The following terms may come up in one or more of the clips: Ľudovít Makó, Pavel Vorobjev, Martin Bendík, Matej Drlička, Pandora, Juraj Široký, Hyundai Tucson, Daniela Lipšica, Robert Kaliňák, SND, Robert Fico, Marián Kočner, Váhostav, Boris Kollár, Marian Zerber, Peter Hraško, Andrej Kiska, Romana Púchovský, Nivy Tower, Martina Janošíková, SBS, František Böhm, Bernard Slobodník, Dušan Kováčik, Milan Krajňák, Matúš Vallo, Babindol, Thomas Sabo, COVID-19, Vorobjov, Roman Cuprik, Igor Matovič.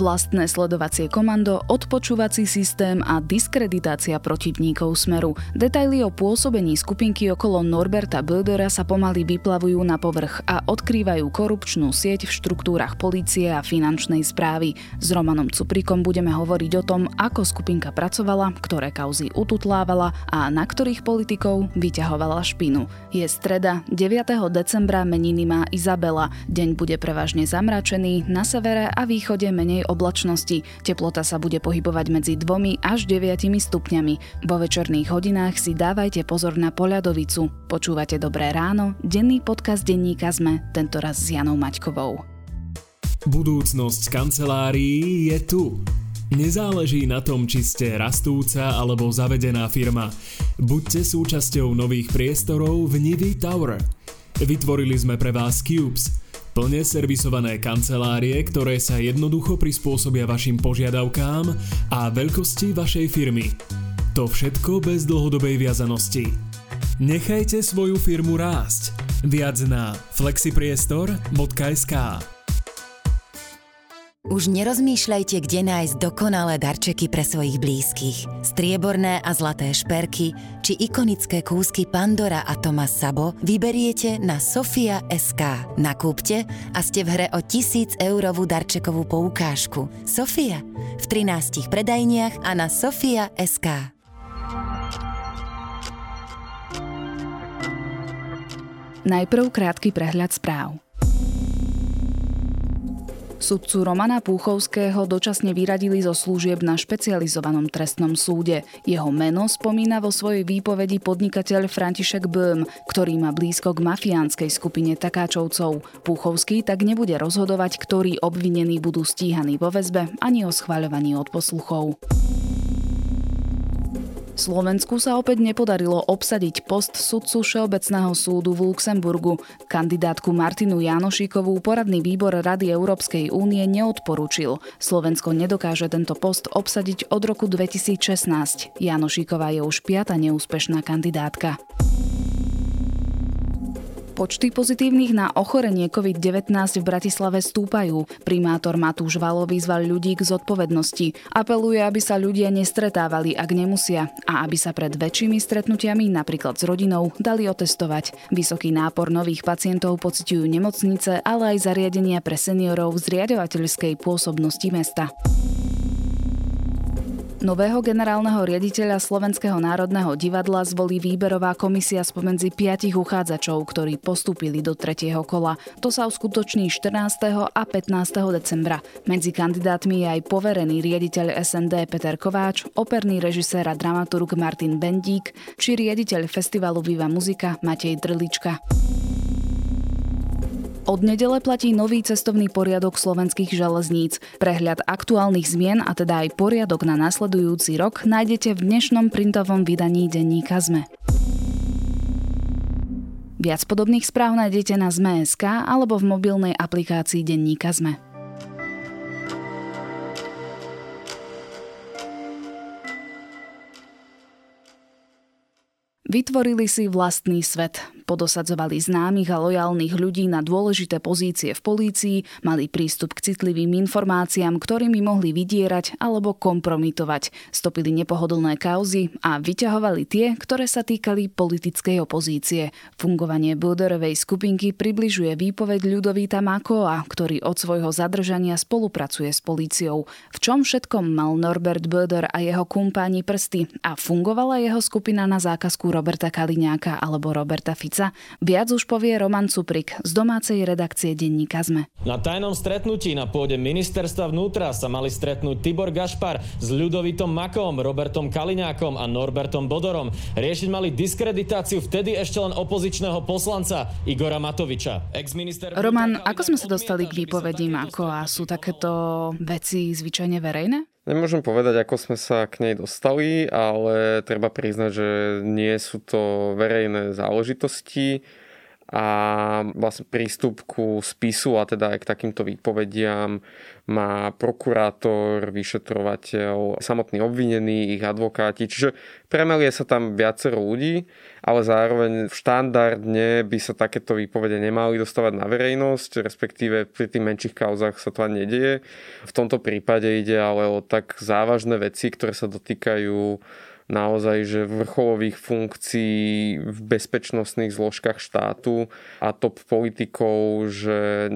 vlastné sledovacie komando, odpočúvací systém a diskreditácia protivníkov Smeru. Detaily o pôsobení skupinky okolo Norberta Bödöra sa pomaly vyplavujú na povrch a odkrývajú korupčnú sieť v štruktúrach polície a finančnej správy. S Romanom Cuprikom budeme hovoriť o tom, ako skupinka pracovala, ktoré kauzy ututlávala a na ktorých politikov vyťahovala špinu. Je streda, 9. decembra meniny má Izabela. Deň bude prevažne zamračený, na severe a východe menej oblačnosti. Teplota sa bude pohybovať medzi 2 až 9 stupňami. Vo večerných hodinách si dávajte pozor na poľadovicu. Počúvate Dobré ráno, denný podcast denníka SME, tentoraz s Janou Maťkovou. Budúcnosť kancelárií je tu. Nezáleží na tom, či ste rastúca alebo zavedená firma. Buďte súčasťou nových priestorov v Nivy Tower. Vytvorili sme pre vás Cubes, plne servisované kancelárie, ktoré sa jednoducho prispôsobia vašim požiadavkám a veľkosti vašej firmy. To všetko bez dlhodobej viazanosti. Nechajte svoju firmu rásť. Viac na flexipriestor.sk. Už nerozmýšľajte, kde nájsť dokonalé darčeky pre svojich blízkych. Strieborné a zlaté šperky či ikonické kúsky Pandora a Thomas Sabo vyberiete na Sofia.sk. Nakúpte a ste v hre o 1000-eurovú darčekovú poukážku. Sofia v 13 predajniach a na Sofia.sk. Najprv krátky prehľad správ. Sudcu Romana Púchovského dočasne vyradili zo služieb na špecializovanom trestnom súde. Jeho meno spomína vo svojej výpovedi podnikateľ František Böhm, ktorý má blízko k mafiánskej skupine takáčovcov. Púchovský tak nebude rozhodovať, ktorí obvinení budú stíhaní vo väzbe ani o schvaľovaní odposluchov. Slovensku sa opäť nepodarilo obsadiť post sudcu Všeobecného súdu v Luxemburgu. Kandidátku Martinu Janošíkovú poradný výbor Rady Európskej únie neodporúčil. Slovensko nedokáže tento post obsadiť od roku 2016. Janošíková je už 5. neúspešná kandidátka. Počty pozitívnych na ochorenie COVID-19 v Bratislave stúpajú. Primátor Matúš Vallo vyzval ľudí k zodpovednosti. Apeluje, aby sa ľudia nestretávali, ak nemusia, a aby sa pred väčšími stretnutiami, napríklad s rodinou, dali otestovať. Vysoký nápor nových pacientov pociťujú nemocnice, ale aj zariadenia pre seniorov v zriaďovateľskej pôsobnosti mesta. Nového generálneho riaditeľa Slovenského národného divadla zvolí výberová komisia spomedzi 5 uchádzačov, ktorí postúpili do 3. kola. To sa uskutoční 14. a 15. decembra. Medzi kandidátmi je aj poverený riaditeľ SND Peter Kováč, operný režisér a dramaturg Martin Bendík či riaditeľ festivalu Viva Muzika Matej Drlička. Od nedele platí nový cestovný poriadok slovenských železníc. Prehľad aktuálnych zmien, a teda aj poriadok na nasledujúci rok, nájdete v dnešnom printovom vydaní denníka SME. Viac podobných správ nájdete na sme.sk alebo v mobilnej aplikácii denníka SME. Vytvorili si vlastný svet. Podosadzovali známych a lojálnych ľudí na dôležité pozície v polícii, mali prístup k citlivým informáciám, ktorými mohli vydierať alebo kompromitovať. Stopili nepohodlné kauzy a vyťahovali tie, ktoré sa týkali politickej opozície. Fungovanie Bödörovej skupinky približuje výpoveď Ľudovíta Makóa, ktorý od svojho zadržania spolupracuje s políciou. V čom všetkom mal Norbert Bödör a jeho kumpáni prsty a fungovala jeho skupina na zákazku Roberta Kaliňáka alebo Roberta Fica? Viac už povie Roman Cuprik z domácej redakcie denníka SME. Na tajnom stretnutí na pôde ministerstva vnútra sa mali stretnúť Tibor Gašpar s Ľudovítom Makom, Robertom Kaliňákom a Norbertom Bödörom. Riešiť mali diskreditáciu vtedy ešte len opozičného poslanca Igora Matoviča. Roman, ako sme sa dostali k výpovedi Makóa? Sú takéto veci zvyčajne verejné? Nemôžem povedať, ako sme sa k nej dostali, ale treba priznať, že nie sú to verejné záležitosti a vlastne prístup ku spisu a teda aj k takýmto výpovediam má prokurátor, vyšetrovateľ, samotný obvinený, ich advokáti. Čiže premelie sa tam viacero ľudí, ale zároveň štandardne by sa takéto výpovede nemali dostávať na verejnosť, respektíve pri tých menších kauzách sa to ani nedieje. V tomto prípade ide ale o tak závažné veci, ktoré sa dotýkajú naozaj, že vrcholových funkcií v bezpečnostných zložkách štátu a top politikov, že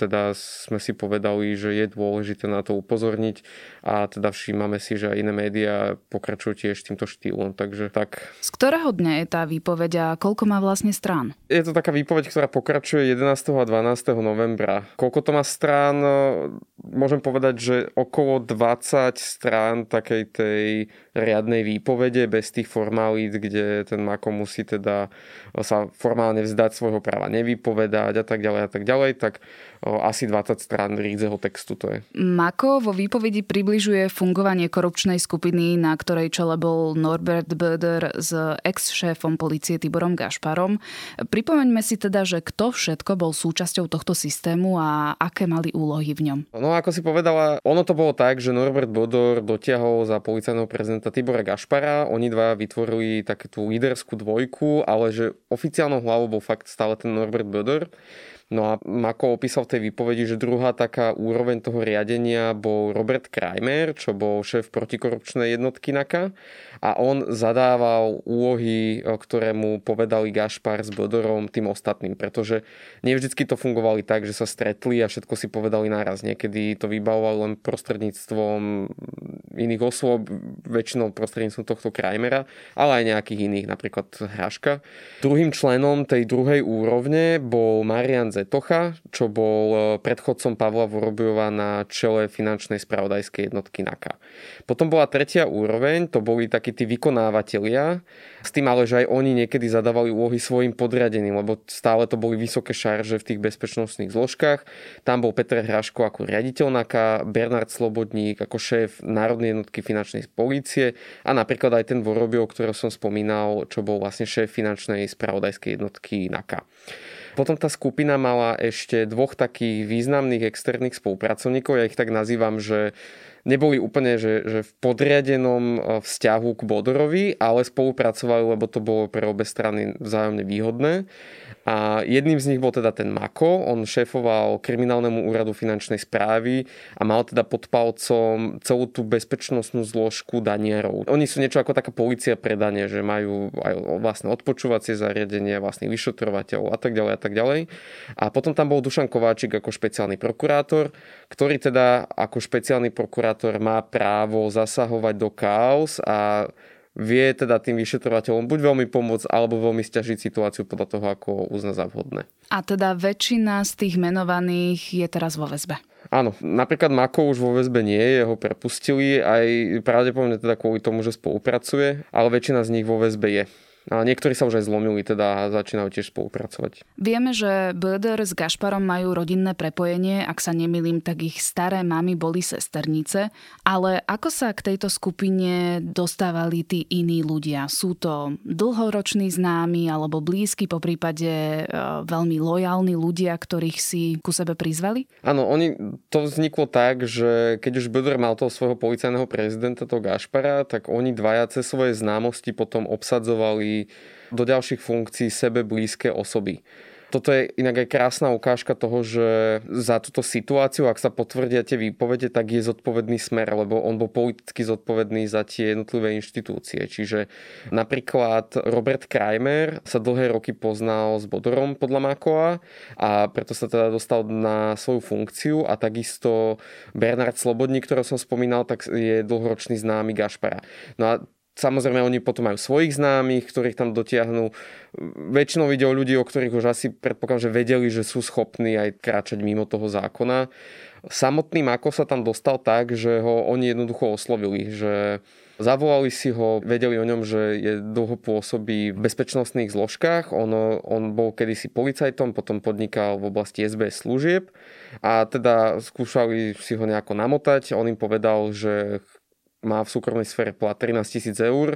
teda sme si povedali, že je dôležité na to upozorniť a teda všímame si, že aj iné médiá pokračujú tiež týmto štýlom, takže tak. Z ktorého dňa je tá výpoveď a koľko má vlastne strán? Je to taká výpoveď, ktorá pokračuje 11. a 12. novembra. Koľko to má strán? Môžem povedať, že okolo 20 strán takej tej riadnej výpovede bez tých formálít, kde ten Makó musí teda sa formálne vzdať svojho práva nevypovedať a tak ďalej, tak asi 20 strán rídzeho textu to je. Makó vo výpovedi približuje fungovanie korupčnej skupiny, na ktorej čele bol Norbert Bödör s ex-šéfom polície Tiborom Gašparom. Pripomeňme si teda, že kto všetko bol súčasťou tohto systému a aké mali úlohy v ňom. No ako si povedala, ono to bolo tak, že Norbert Bödör dotiahol za policajného prezidenta Tibora Gašpara. Oni dva vytvorili takú líderskú dvojku, ale že oficiálnou hlavou bol fakt stále ten Norbert Bödör. No a Makó opísal v tej výpovedi, že druhá taká úroveň toho riadenia bol Robert Krajmer, čo bol šéf protikorupčnej jednotky NAKA a on zadával úlohy, ktoré mu povedali Gašpar s Bödörom tým ostatným, pretože nevždycky to fungovali tak, že sa stretli a všetko si povedali naraz. Niekedy to vybavovali len prostredníctvom iných osôb, väčšinou prostredníctvom tohto Krajmera, ale aj nejakých iných, napríklad Hraška. Druhým členom tej druhej úrovne bol Marian Zerber, čo bol predchodcom Pavla Vorobjeva na čele finančnej spravodajskej jednotky NAKA. Potom bola tretia úroveň, to boli takí tí vykonávatelia, s tým ale, že aj oni niekedy zadávali úlohy svojim podriadeným, lebo stále to boli vysoké šarže v tých bezpečnostných zložkách. Tam bol Peter Hraško ako riaditeľ NAKA, Bernard Slobodník ako šéf Národnej jednotky finančnej polície a napríklad aj ten Vorobjov, ktorého som spomínal, čo bol vlastne šéf finančnej spravodajskej jednotky NAKA. Potom tá skupina mala ešte dvoch takých významných externých spolupracovníkov, ja ich tak nazývam, že neboli úplne že v podriadenom vzťahu k Bödörovi, ale spolupracovali, lebo to bolo pre obe strany vzájomne výhodné. A jedným z nich bol teda ten Makó, on šéfoval kriminálnemu úradu finančnej správy a mal teda pod palcom celú tú bezpečnostnú zložku danierov. Oni sú niečo ako taká polícia pre dane, že majú aj vlastné odpočúvacie zariadenie, vlastných vyšetrovateľov a tak ďalej a tak ďalej. A potom tam bol Dušan Kováčik ako špeciálny prokurátor, ktorý teda ako špeciálny prokurátor má právo zasahovať do káuz a vie teda tým vyšetrovateľom buď veľmi pomôcť, alebo veľmi sťažiť situáciu podľa toho, ako uzná za vhodné. A teda väčšina z tých menovaných je teraz vo väzbe. Áno, napríklad Makó už vo väzbe nie je, ho prepustili, aj pravdepodobne teda kvôli tomu, že spolupracuje, ale väčšina z nich vo väzbe je. A niektorí sa už aj zlomili teda a začínajú tiež spolupracovať. Vieme, že Bödör s Gašparom majú rodinné prepojenie, ak sa nemýlim, tak ich staré mami boli sesternice, ale ako sa k tejto skupine dostávali tí iní ľudia? Sú to dlhoroční známi alebo blízky, poprípade veľmi lojálni ľudia, ktorých si ku sebe prizvali? Áno, oni to vzniklo tak, že keď už Bödör mal toho svojho policajného prezidenta, toho Gašpara, tak oni dvaja cez svoje známosti potom obsadzovali do ďalších funkcií sebe blízke osoby. Toto je inak aj krásna ukážka toho, že za túto situáciu, ak sa potvrdia tie výpovede, tak je zodpovedný Smer, lebo on bol politicky zodpovedný za tie jednotlivé inštitúcie. Čiže napríklad Robert Krajmer sa dlhé roky poznal s Bödörom podľa Makóa a preto sa teda dostal na svoju funkciu a takisto Bernard Slobodník, ktorého som spomínal, tak je dlhoročný známy Gašpara. No a samozrejme, oni potom majú svojich známych, ktorých tam dotiahnú. Väčšinou ide o ľudí, o ktorých už asi predpokladám, že vedeli, že sú schopní aj kráčať mimo toho zákona. Samotný Makó sa tam dostal tak, že ho oni jednoducho oslovili, že zavolali si ho, vedeli o ňom, že je dlho pôsobí v bezpečnostných zložkách. On bol kedysi policajtom, potom podnikal v oblasti SBS služieb a teda skúšali si ho nejako namotať. On im povedal, že má v súkromnej sfére plat 13 000 eur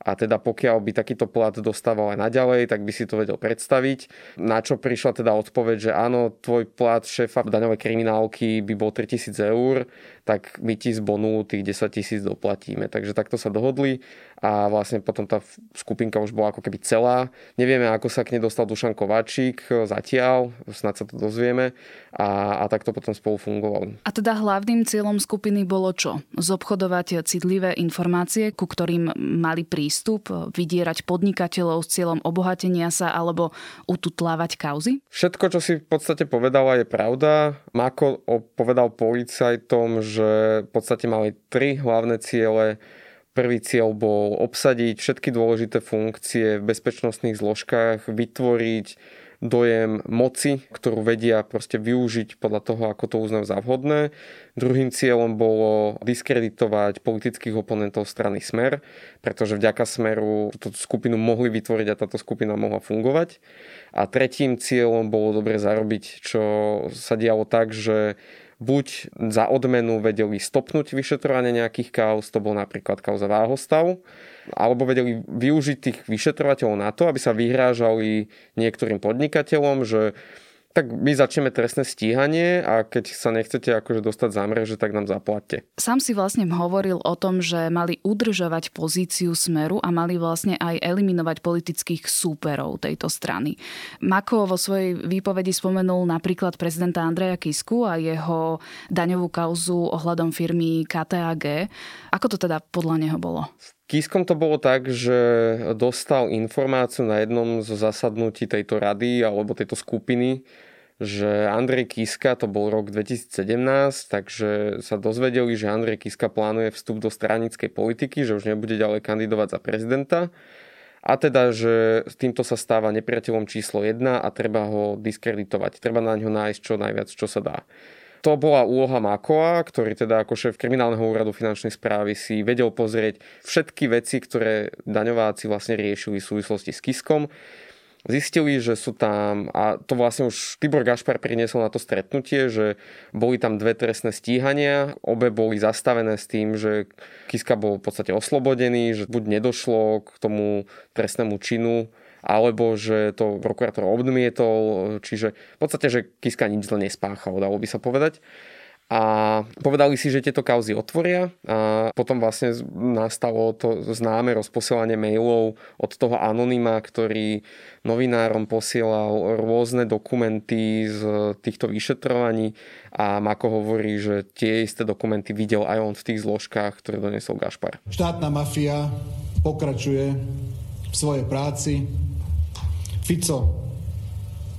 a teda pokiaľ by takýto plat dostával aj naďalej, tak by si to vedel predstaviť. Na čo prišla teda odpoveď, že áno, tvoj plat šéfa daňovej kriminálky by bol 3 000 eur, tak my ti z bonu tých 10 000 doplatíme. Takže takto sa dohodli a vlastne potom tá skupinka už bola ako keby celá. Nevieme, ako sa k nej dostal Dušan Kováčik zatiaľ, snad sa to dozvieme a takto potom spolu fungovali. A teda hlavným cieľom skupiny bolo čo? Zobchodovať citlivé informácie, ku ktorým mali prístup, vydierať podnikateľov s cieľom obohatenia sa alebo ututlávať kauzy? Všetko, čo si v podstate povedala, je pravda. Makó povedal policajtom, že v podstate mali 3 hlavné ciele. Prvý cieľ bol obsadiť všetky dôležité funkcie v bezpečnostných zložkách, vytvoriť dojem moci, ktorú vedia proste využiť podľa toho, ako to uznajú za vhodné. Druhým cieľom bolo diskreditovať politických oponentov strany Smer, pretože vďaka Smeru túto skupinu mohli vytvoriť a táto skupina mohla fungovať. A tretím cieľom bolo dobre zarobiť, čo sa dialo tak, že buď za odmenu vedeli stopnúť vyšetrovanie nejakých kauz, to bol napríklad kauza Váhostav, alebo vedeli využiť tých vyšetrovateľov na to, aby sa vyhrážali niektorým podnikateľom, že tak my začneme trestné stíhanie a keď sa nechcete akože dostať za mreže, tak nám zaplatte. Sám si vlastne hovoril o tom, že mali udržovať pozíciu Smeru a mali vlastne aj eliminovať politických súperov tejto strany. Makó vo svojej výpovedi spomenul napríklad prezidenta Andreja Kisku a jeho daňovú kauzu ohľadom firmy KTAG. Ako to teda podľa neho bolo? Kiskom to bolo tak, že dostal informáciu na jednom zo zasadnutí tejto rady alebo tejto skupiny, že Andrej Kiska, to bol rok 2017, takže sa dozvedeli, že Andrej Kiska plánuje vstup do stranickej politiky, že už nebude ďalej kandidovať za prezidenta. A teda, že týmto sa stáva nepriateľom číslo 1 a treba ho diskreditovať. Treba na ňo nájsť čo najviac, čo sa dá. To bola úloha Makóa, ktorý teda ako šéf kriminálneho úradu finančnej správy si vedel pozrieť všetky veci, ktoré daňováci vlastne riešili v súvislosti s Kiskom. Zistili, že sú tam, a to vlastne už Tibor Gašpar priniesol na to stretnutie, že boli tam 2 trestné stíhania, obe boli zastavené s tým, že Kiska bol v podstate oslobodený, že buď nedošlo k tomu trestnému činu, alebo že to prokurátor odmietol, čiže v podstate, že Kiska nič zle nespáchal, dalo by sa povedať. A povedali si, že tieto kauzy otvoria a potom vlastne nastalo to známe rozposielanie mailov od toho anonyma, ktorý novinárom posielal rôzne dokumenty z týchto vyšetrovaní a Makó hovorí, že tie isté dokumenty videl aj on v tých zložkách, ktoré doniesol Gašpar. Štátna mafia pokračuje v svojej práci. Fico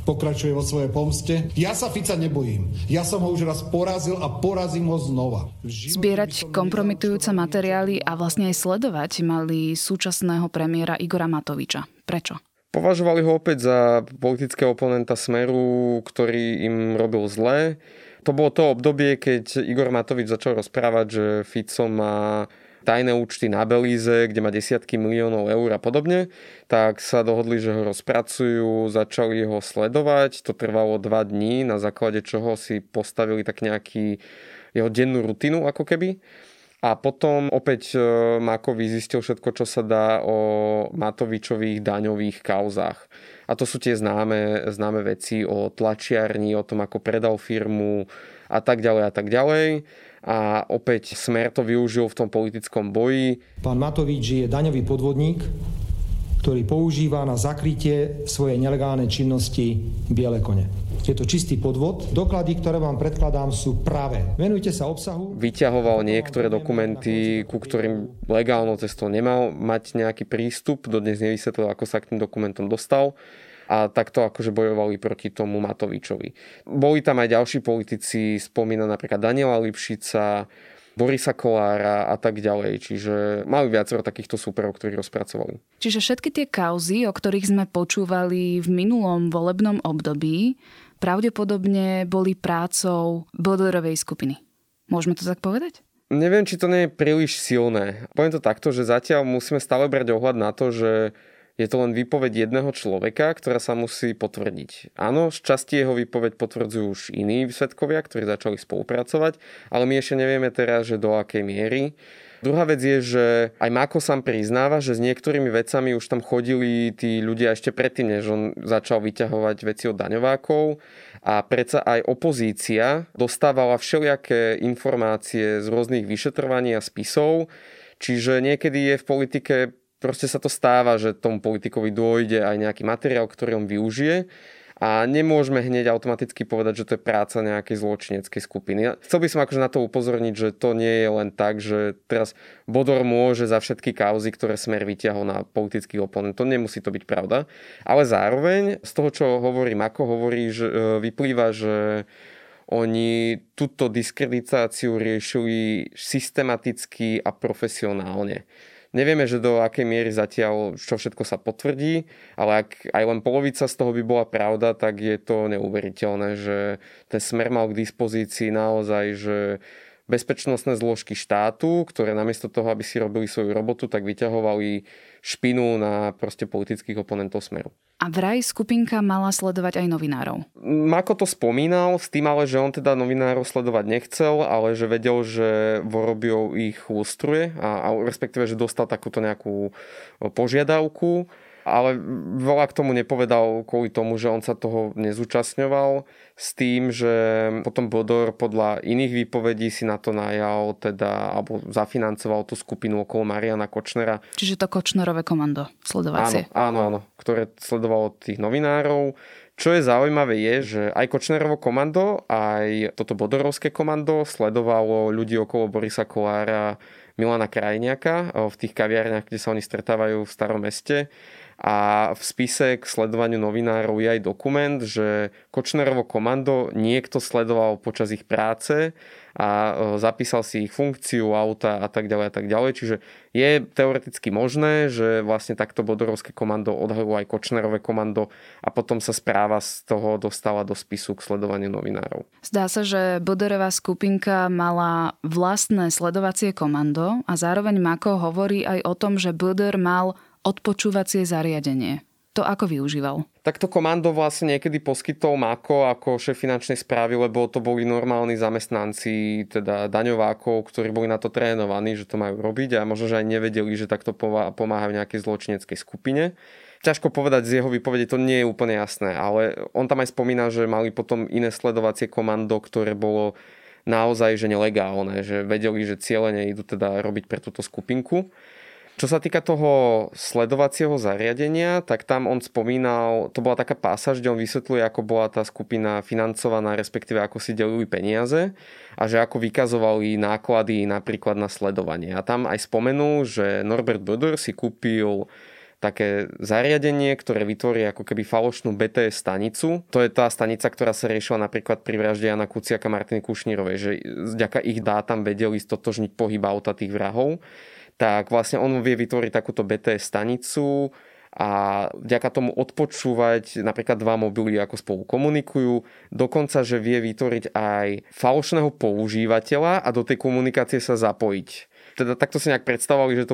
pokračuje vo svojej pomste. Ja sa Fica nebojím. Ja som ho už raz porazil a porazím ho znova. Zbierať kompromitujúce materiály a vlastne aj sledovať mali súčasného premiéra Igora Matoviča. Prečo? Považovali ho opäť za politického oponenta Smeru, ktorý im robil zle. To bolo to obdobie, keď Igor Matovič začal rozprávať, že Fico má tajné účty na Belíze, kde má desiatky miliónov eur a podobne, tak sa dohodli, že ho rozpracujú, začali ho sledovať, to trvalo 2 dní, na základe čoho si postavili tak nejaký jeho dennú rutinu ako keby. A potom opäť Makó zistil všetko, čo sa dá o Matovičových daňových kauzách. A to sú tie známe veci o tlačiarni, o tom, ako predal firmu a tak ďalej a tak ďalej. A opäť Smer to využil v tom politickom boji. Pán Matovič je daňový podvodník, ktorý používa na zakrytie svojej nelegálnej činnosti biele kone. Je to čistý podvod. Doklady, ktoré vám predkladám, sú práve. Venujte sa obsahu. Vyťahoval niektoré dokumenty, ku ktorým legálnou cestou nemal mať nejaký prístup. Dodnes nevysvetlil, ako sa k tým dokumentom dostal. A takto akože bojovali proti tomu Matovičovi. Boli tam aj ďalší politici, spomína napríklad Daniela Lipšica, Borisa Kollára a tak ďalej. Čiže mali viacero takýchto súperov, ktorí rozpracovali. Čiže všetky tie kauzy, o ktorých sme počúvali v minulom volebnom období, pravdepodobne boli prácou Bödörovej skupiny. Môžeme to tak povedať? Neviem, či to nie je príliš silné. Poviem to takto, že zatiaľ musíme stále brať ohľad na to, že je to len výpoveď jedného človeka, ktorá sa musí potvrdiť. Áno, z časti jeho výpoveď potvrdzujú už iní svedkovia, ktorí začali spolupracovať, ale my ešte nevieme teraz, že do akej miery. Druhá vec je, že aj Makó sám priznáva, že s niektorými vecami už tam chodili tí ľudia ešte predtým, než on začal vyťahovať veci od daňovákov. A predsa aj opozícia dostávala všelijaké informácie z rôznych vyšetrovaní a spisov. Čiže niekedy je v politike, proste sa to stáva, že tomu politikovi dôjde aj nejaký materiál, ktorý on využije. A nemôžeme hneď automaticky povedať, že to je práca nejakej zločineckej skupiny. Chcel by som akože na to upozorniť, že to nie je len tak, že teraz Bödör môže za všetky kauzy, ktoré Smer vyťahol na politických oponentov. Nemusí to byť pravda. Ale zároveň z toho, čo hovorí Makó, vyplýva, že oni túto diskreditáciu riešili systematicky a profesionálne. Nevieme, že do akej miery zatiaľ čo všetko sa potvrdí, ale ak aj len polovica z toho by bola pravda, tak je to neuveriteľné, že ten Smer mal k dispozícii naozaj, že bezpečnostné zložky štátu, ktoré namiesto toho, aby si robili svoju robotu, tak vyťahovali špinu na proste politických oponentov Smeru. A vraj skupinka mala sledovať aj novinárov. Makó to spomínal, s tým ale, že on teda novinárov sledovať nechcel, ale že vedel, že Vorobjov ich lustruje a respektíve, že dostal takúto nejakú požiadavku. Ale veľa k tomu nepovedal kvôli tomu, že on sa toho nezúčastňoval, s tým, že potom Bödör podľa iných výpovedí si na to najal, teda, alebo zafinancoval tú skupinu okolo Mariána Kočnera. Čiže to Kočnerové komando sledovacie. Áno, ktoré sledovalo tých novinárov. Čo je zaujímavé je, že aj Kočnerovo komando, aj toto Bödörovské komando sledovalo ľudí okolo Borisa Kollára, Milana Krajňáka v tých kaviarniach, kde sa oni stretávajú v Starom meste. A v spise k sledovaniu novinárov je aj dokument, že Kočnerovo komando niekto sledoval počas ich práce a zapísal si ich funkciu, auta a tak ďalej a tak ďalej. Čiže je teoreticky možné, že vlastne takto Bödörovské komando odhalilo aj Kočnerové komando a potom sa správa z toho dostala do spisu k sledovaniu novinárov. Zdá sa, že Bödörová skupinka mala vlastné sledovacie komando a zároveň Makó hovorí aj o tom, že Bödör mal odpočúvacie zariadenie. To ako využíval? Tak to komando vlastne niekedy poskytol Makó ako šéf finančnej správy, lebo to boli normálni zamestnanci, teda daňovákov, ktorí boli na to trénovaní, že to majú robiť a možno, že aj nevedeli, že takto pomáhajú nejakej zločineckej skupine. Ťažko povedať z jeho výpovede, to nie je úplne jasné, ale on tam aj spomína, že mali potom iné sledovacie komando, ktoré bolo naozaj že nelegálne, že vedeli, že cieľene idú teda robiť pre túto skupinku. Čo sa týka toho sledovacieho zariadenia, tak tam on spomínal, to bola taká pásaž, kde on vysvetľuje, ako bola tá skupina financovaná, respektíve ako si delili peniaze a že ako vykazovali náklady napríklad na sledovanie. A tam aj spomenul, že Norbert Bödör si kúpil také zariadenie, ktoré vytvorí ako keby falošnú BTS stanicu. To je tá stanica, ktorá sa riešila napríklad pri vražde Jana Kuciaka a Martiny Kušnírovej, že vďaka ich dátam vedeli stotožniť pohyb auta tých vrahov. Tak vlastne on vie vytvoriť takúto BTS stanicu a vďaka tomu odpočúvať napríklad dva mobily, ako spolu komunikujú. Dokonca, že vie vytvoriť aj falošného používateľa a do tej komunikácie sa zapojiť. Teda takto si nejak predstavovali, že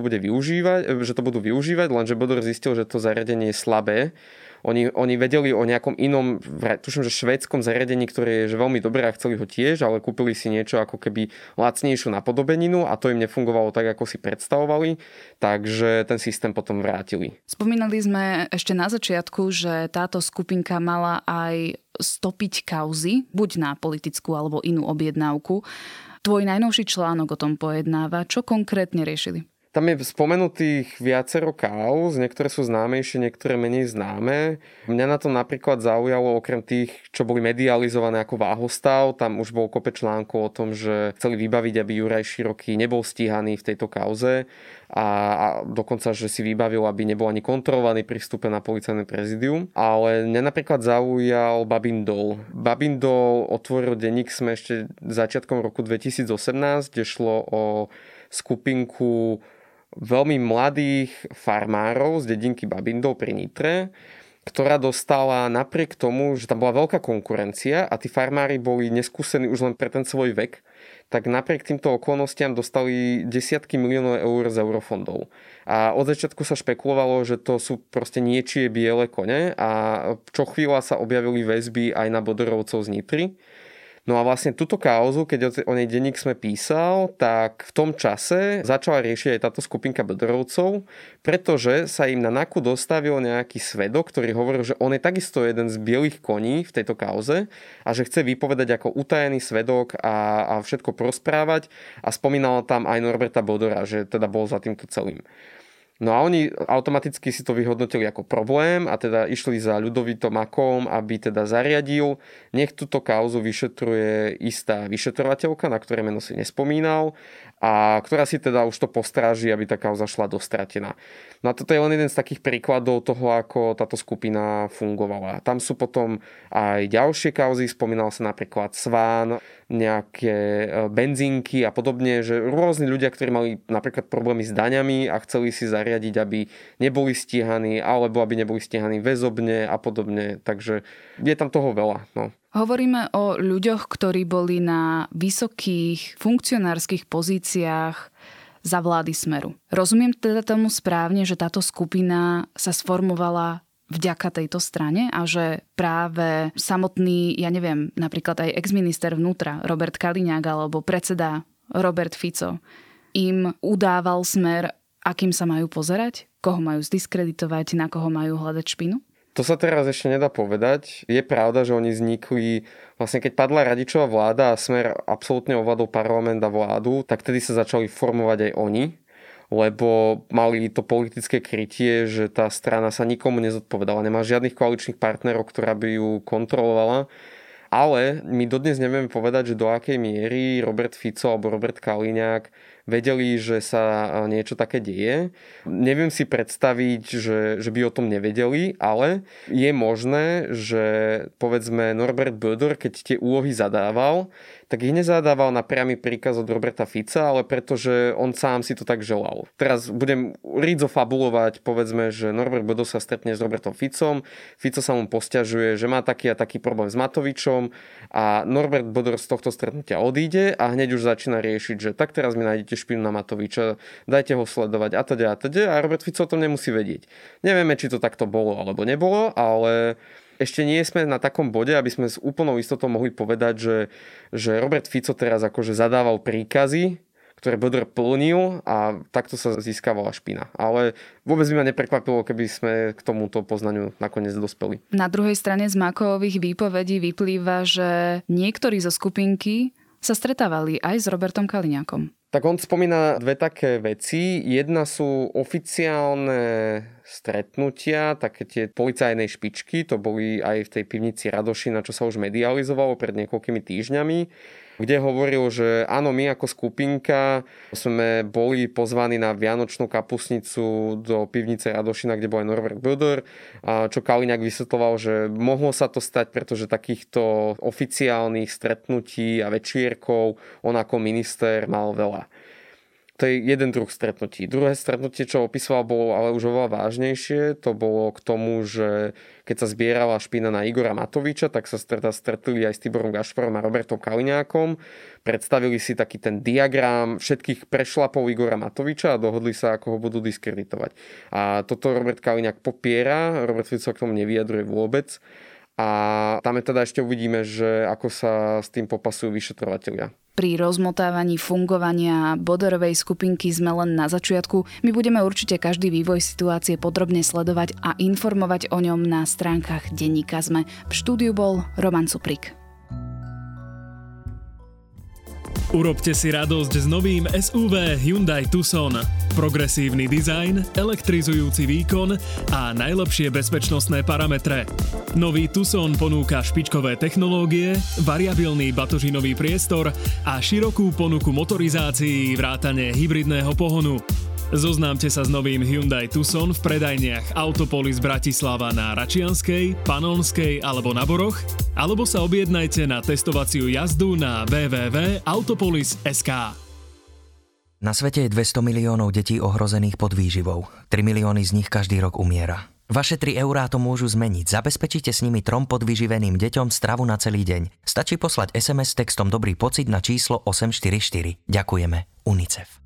to budú využívať, lenže Bödör zistil, že to zariadenie je slabé. Oni vedeli o nejakom inom, tuším, že švédskom zariadení, ktoré je že veľmi dobré a chceli ho tiež, ale kúpili si niečo ako keby lacnejšiu napodobeninu a to im nefungovalo tak, ako si predstavovali, takže ten systém potom vrátili. Spomínali sme ešte na začiatku, že táto skupinka mala aj stopiť kauzy, buď na politickú alebo inú objednávku. Tvoj najnovší článok o tom pojednáva, čo konkrétne riešili? Tam je spomenutých viacero kauz, niektoré sú známejšie, niektoré menej známe. Mňa na to napríklad zaujalo, okrem tých, čo boli medializované ako Váhostav, tam už bol kope článkov o tom, že chceli vybaviť, aby Juraj Široký nebol stíhaný v tejto kauze a dokonca, že si vybavil, aby nebol ani kontrolovaný pri vstupe na policajné prezidium. Ale mňa napríklad zaujal Babindol. Babindol otvoril denník SME ešte začiatkom roku 2018, kde šlo o skupinku veľmi mladých farmárov z dedinky Babindol pri Nitre, ktorá dostala napriek tomu, že tam bola veľká konkurencia a tí farmári boli neskúsení už len pre ten svoj vek, tak napriek týmto okolnostiam dostali desiatky miliónov eur z eurofondov. A od začiatku sa špekulovalo, že to sú proste niečie biele kone a čo chvíľa sa objavili väzby aj na Bödörovcov z Nitry. No a vlastne túto kauzu, keď o nej denník Sme písal, tak v tom čase začala riešiť aj táto skupinka Bödörovcov, pretože sa im na NAKU dostavil nejaký svedok, ktorý hovoril, že on je takisto jeden z bielých koní v tejto kauze a že chce vypovedať ako utajený svedok a všetko prosprávať, a spomínal tam aj Norberta Bödöra, že teda bol za týmto celým. No a oni automaticky si to vyhodnotili ako problém a teda išli za Ľudovítom Makom, aby teda zariadil. Nech túto kauzu vyšetruje istá vyšetrovateľka, na ktoré meno si nespomínal, a ktorá si teda už to postráži, aby tá kauza šla dostratená. No a toto je len jeden z takých príkladov toho, ako táto skupina fungovala. Tam sú potom aj ďalšie kauzy, spomínal sa napríklad Sván, nejaké benzínky a podobne, že rôzni ľudia, ktorí mali napríklad problémy s daňami a chceli si zariadiť, aby neboli stíhaní, alebo aby neboli stíhaní väzobne a podobne. Takže je tam toho veľa, no. Hovoríme o ľuďoch, ktorí boli na vysokých funkcionárskych pozíciách za vlády Smeru. Rozumiem teda tomu správne, že táto skupina sa sformovala vďaka tejto strane a že práve samotný, ja neviem, napríklad aj exminister vnútra Robert Kaliňák alebo predseda Robert Fico im udával smer, akým sa majú pozerať, koho majú zdiskreditovať, na koho majú hľadať špinu? To sa teraz ešte nedá povedať. Je pravda, že oni vznikli, vlastne keď padla Radičová vláda a Smer absolútne ovládol parlament a vládu, tak tedy sa začali formovať aj oni, lebo mali to politické krytie, že tá strana sa nikomu nezodpovedala. Nemá žiadnych koaličných partnerov, ktorá by ju kontrolovala. Ale my dodnes nevieme povedať, že do akej miery Robert Fico alebo Robert Kaliňák vedeli, že sa niečo také deje. Neviem si predstaviť, že by o tom nevedeli, ale je možné, že povedzme Norbert Bödör, keď tie úlohy zadával, tak ich nezadával na priamy príkaz od Roberta Fica, ale pretože on sám si to tak želal. Teraz budem rizofabulovať, povedzme, že Norbert Bödör sa stretne s Robertom Ficom, Fico sa mu posťažuje, že má taký a taký problém s Matovičom a Norbert Bödör z tohto stretnutia odíde a hneď už začína riešiť, že tak teraz mi nájdete špinu na Matoviča, dajte ho sledovať a teda a Robert Fico o tom nemusí vedieť. Nevieme, či to takto bolo alebo nebolo, ale ešte nie sme na takom bode, aby sme s úplnou istotou mohli povedať, že Robert Fico teraz akože zadával príkazy, ktoré Bödör plnil a takto sa získavala špina. Ale vôbec by ma neprekvapilo, keby sme k tomuto poznaniu nakoniec dospeli. Na druhej strane z Makových výpovedí vyplýva, že niektorí zo skupinky sa stretávali aj s Robertom Kaliňákom. Tak on spomína dve také veci. Jedna sú oficiálne stretnutia, také tie policajnej špičky, to boli aj v tej pivnici Radošina, čo sa už medializovalo pred niekoľkými týždňami, kde hovoril, že áno, my ako skupinka sme boli pozvaní na Vianočnú kapusnicu do pivnice Radošina, kde bol aj Norbert Bödör, čo Kaliňák vysvetloval, že mohlo sa to stať, pretože takýchto oficiálnych stretnutí a večierkov on ako minister mal veľa. To je jeden druh stretnutí. Druhé stretnutie, čo opísal, bolo ale už oveľa vážnejšie. To bolo k tomu, že keď sa zbierala špina na Igora Matoviča, tak sa stretli aj s Tiborom Gašparom a Robertom Kaliňákom. Predstavili si taký ten diagram všetkých prešlapov Igora Matoviča a dohodli sa, ako ho budú diskreditovať. A toto Robert Kaliňák popiera, Robert Fico k tomu nevyjadruje vôbec. A tam teda ešte uvidíme, že ako sa s tým popasujú vyšetrovatelia. Pri rozmotávaní fungovania Bödörovej skupinky sme len na začiatku. My budeme určite každý vývoj situácie podrobne sledovať a informovať o ňom na stránkach denníka Sme. V štúdiu bol Roman Cuprik. Urobte si radosť s novým SUV Hyundai Tucson. Progresívny dizajn, elektrizujúci výkon a najlepšie bezpečnostné parametre. Nový Tucson ponúka špičkové technológie, variabilný batožinový priestor a širokú ponuku motorizácií vrátane hybridného pohonu. Zoznámte sa s novým Hyundai Tucson v predajniach Autopolis Bratislava na Račianskej, Panonskej alebo na Boroch, alebo sa objednajte na testovaciu jazdu na www.autopolis.sk. Na svete je 200 miliónov detí ohrozených podvýživou. 3 milióny z nich každý rok umiera. Vaše 3 eurá to môžu zmeniť. Zabezpečite s nimi 3 podvyživeným deťom stravu na celý deň. Stačí poslať SMS s textom Dobrý pocit na číslo 844. Ďakujeme. UNICEF.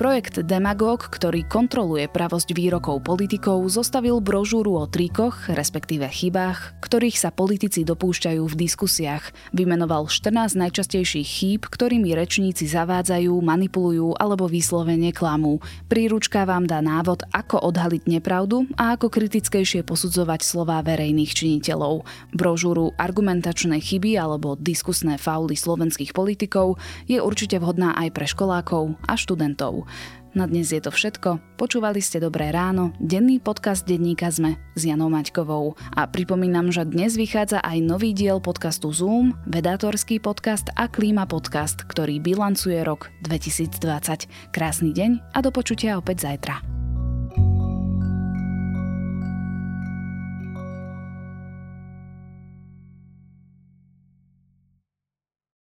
Projekt Demagóg, ktorý kontroluje pravosť výrokov politikov, zostavil brožúru o trikoch, respektíve chybách, ktorých sa politici dopúšťajú v diskusiách. Vymenoval 14 najčastejších chýb, ktorými rečníci zavádzajú, manipulujú alebo vyslovene klamú. Príručka vám dá návod, ako odhaliť nepravdu a ako kritickejšie posudzovať slová verejných činiteľov. Brožúru Argumentačné chyby alebo diskusné fauly slovenských politikov je určite vhodná aj pre školákov a študentov. Na dnes je to všetko. Počúvali ste Dobré ráno, denný podcast denníka SME s Janou Maťkovou. A pripomínam, že dnes vychádza aj nový diel podcastu Zoom, vedátorský podcast a klíma podcast, ktorý bilancuje rok 2020. Krásny deň a do počutia opäť zajtra.